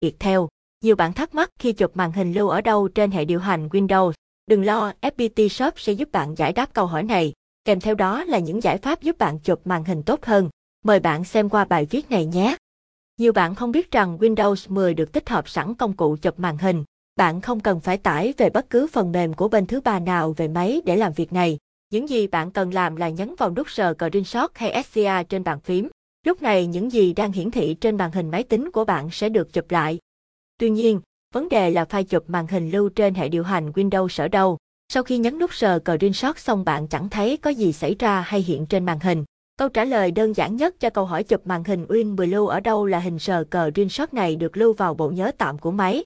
Tiếp theo, nhiều bạn thắc mắc khi chụp màn hình lưu ở đâu trên hệ điều hành Windows. Đừng lo, FPT Shop sẽ giúp bạn giải đáp câu hỏi này, kèm theo đó là những giải pháp giúp bạn chụp màn hình tốt hơn. Mời bạn xem qua bài viết này nhé. Nhiều bạn không biết rằng Windows 10 được tích hợp sẵn công cụ chụp màn hình. Bạn không cần phải tải về bất cứ phần mềm của bên thứ ba nào về máy để làm việc này. Những gì bạn cần làm là nhấn vào nút sờ cờ Greenshot hay SCA trên bàn phím. Lúc này những gì đang hiển thị trên màn hình máy tính của bạn sẽ được chụp lại. Tuy nhiên, vấn đề là file chụp màn hình lưu trên hệ điều hành Windows ở đâu. Sau khi nhấn nút sờ cờ Greenshot xong bạn chẳng thấy có gì xảy ra hay hiện trên màn hình. Câu trả lời đơn giản nhất cho câu hỏi chụp màn hình Win 10 lưu ở đâu là hình sờ cờ Greenshot này được lưu vào bộ nhớ tạm của máy.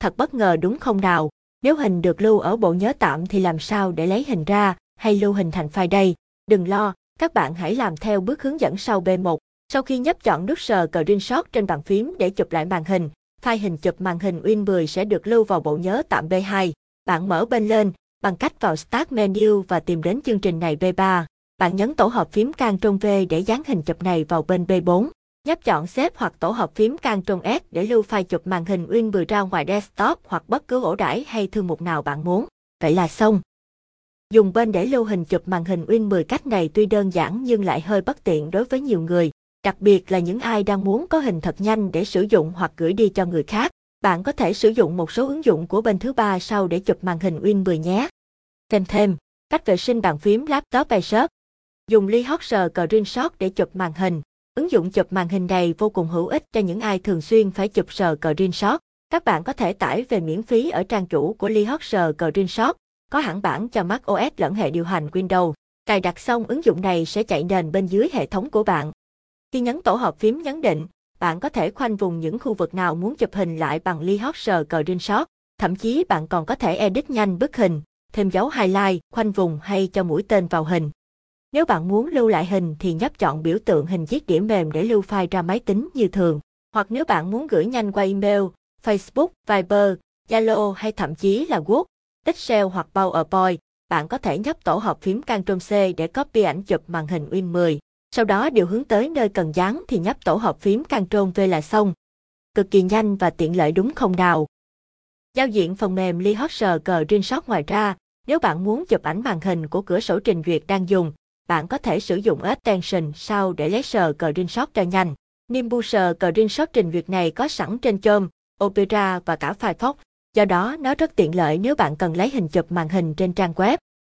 Thật bất ngờ đúng không nào? Nếu hình được lưu ở bộ nhớ tạm thì làm sao để lấy hình ra hay lưu hình thành file đây? Đừng lo, các bạn hãy làm theo bước hướng dẫn sau B1. Sau khi nhấp chọn nút sờ cờ Greenshot trên bàn phím để chụp lại màn hình, file hình chụp màn hình Win 10 sẽ được lưu vào bộ nhớ tạm B2. Bạn mở bên lên bằng cách vào Start Menu và tìm đến chương trình này B3. Bạn nhấn tổ hợp phím Ctrl+V để dán hình chụp này vào bên B4. Nhấp chọn xếp hoặc tổ hợp phím Ctrl+S để lưu file chụp màn hình Win 10 ra ngoài desktop hoặc bất cứ ổ đãi hay thư mục nào bạn muốn. Vậy là xong. Dùng bên để lưu hình chụp màn hình Win 10 cách này tuy đơn giản nhưng lại hơi bất tiện đối với nhiều người, đặc biệt là những ai đang muốn có hình thật nhanh để sử dụng hoặc gửi đi cho người khác. Bạn có thể sử dụng một số ứng dụng của bên thứ ba sau để chụp màn hình Win 10 nhé. Xem thêm, cách vệ sinh bàn phím laptop hay shop. Dùng ly hot sờ cờ Greenshot để chụp màn hình. Ứng dụng chụp màn hình này vô cùng hữu ích cho những ai thường xuyên phải chụp sờ cờ Greenshot. Các bạn có thể tải về miễn phí ở trang chủ của ly hot sờ cờ Greenshot, có hẳn bản cho Mac OS lẫn hệ điều hành Windows. Cài đặt xong ứng dụng này sẽ chạy nền bên dưới hệ thống của bạn. Khi nhấn tổ hợp phím nhấn định, bạn có thể khoanh vùng những khu vực nào muốn chụp hình lại bằng ly hot sờ cờ Greenshot. Thậm chí bạn còn có thể edit nhanh bức hình, thêm dấu highlight, khoanh vùng hay cho mũi tên vào hình. Nếu bạn muốn lưu lại hình thì nhấp chọn biểu tượng hình chiếc đĩa mềm để lưu file ra máy tính như thường. Hoặc nếu bạn muốn gửi nhanh qua email, Facebook, Viber, Zalo hay thậm chí là Word, Excel hoặc PowerPoint, bạn có thể nhấp tổ hợp phím Ctrl+C để copy ảnh chụp màn hình Win 10. Sau đó điều hướng tới nơi cần dán thì nhấp tổ hợp phím Ctrl+V là xong. Cực kỳ nhanh và tiện lợi đúng không nào? Giao diện phần mềm Lightshot Greenshot. Ngoài ra, nếu bạn muốn chụp ảnh màn hình của cửa sổ trình duyệt đang dùng, bạn có thể sử dụng extension sau để lấy sờ cờ Greenshot cho nhanh. Nimbus sờ cờ Greenshot trình duyệt này có sẵn trên Chrome, Opera và cả Firefox, do đó nó rất tiện lợi nếu bạn cần lấy hình chụp màn hình trên trang web.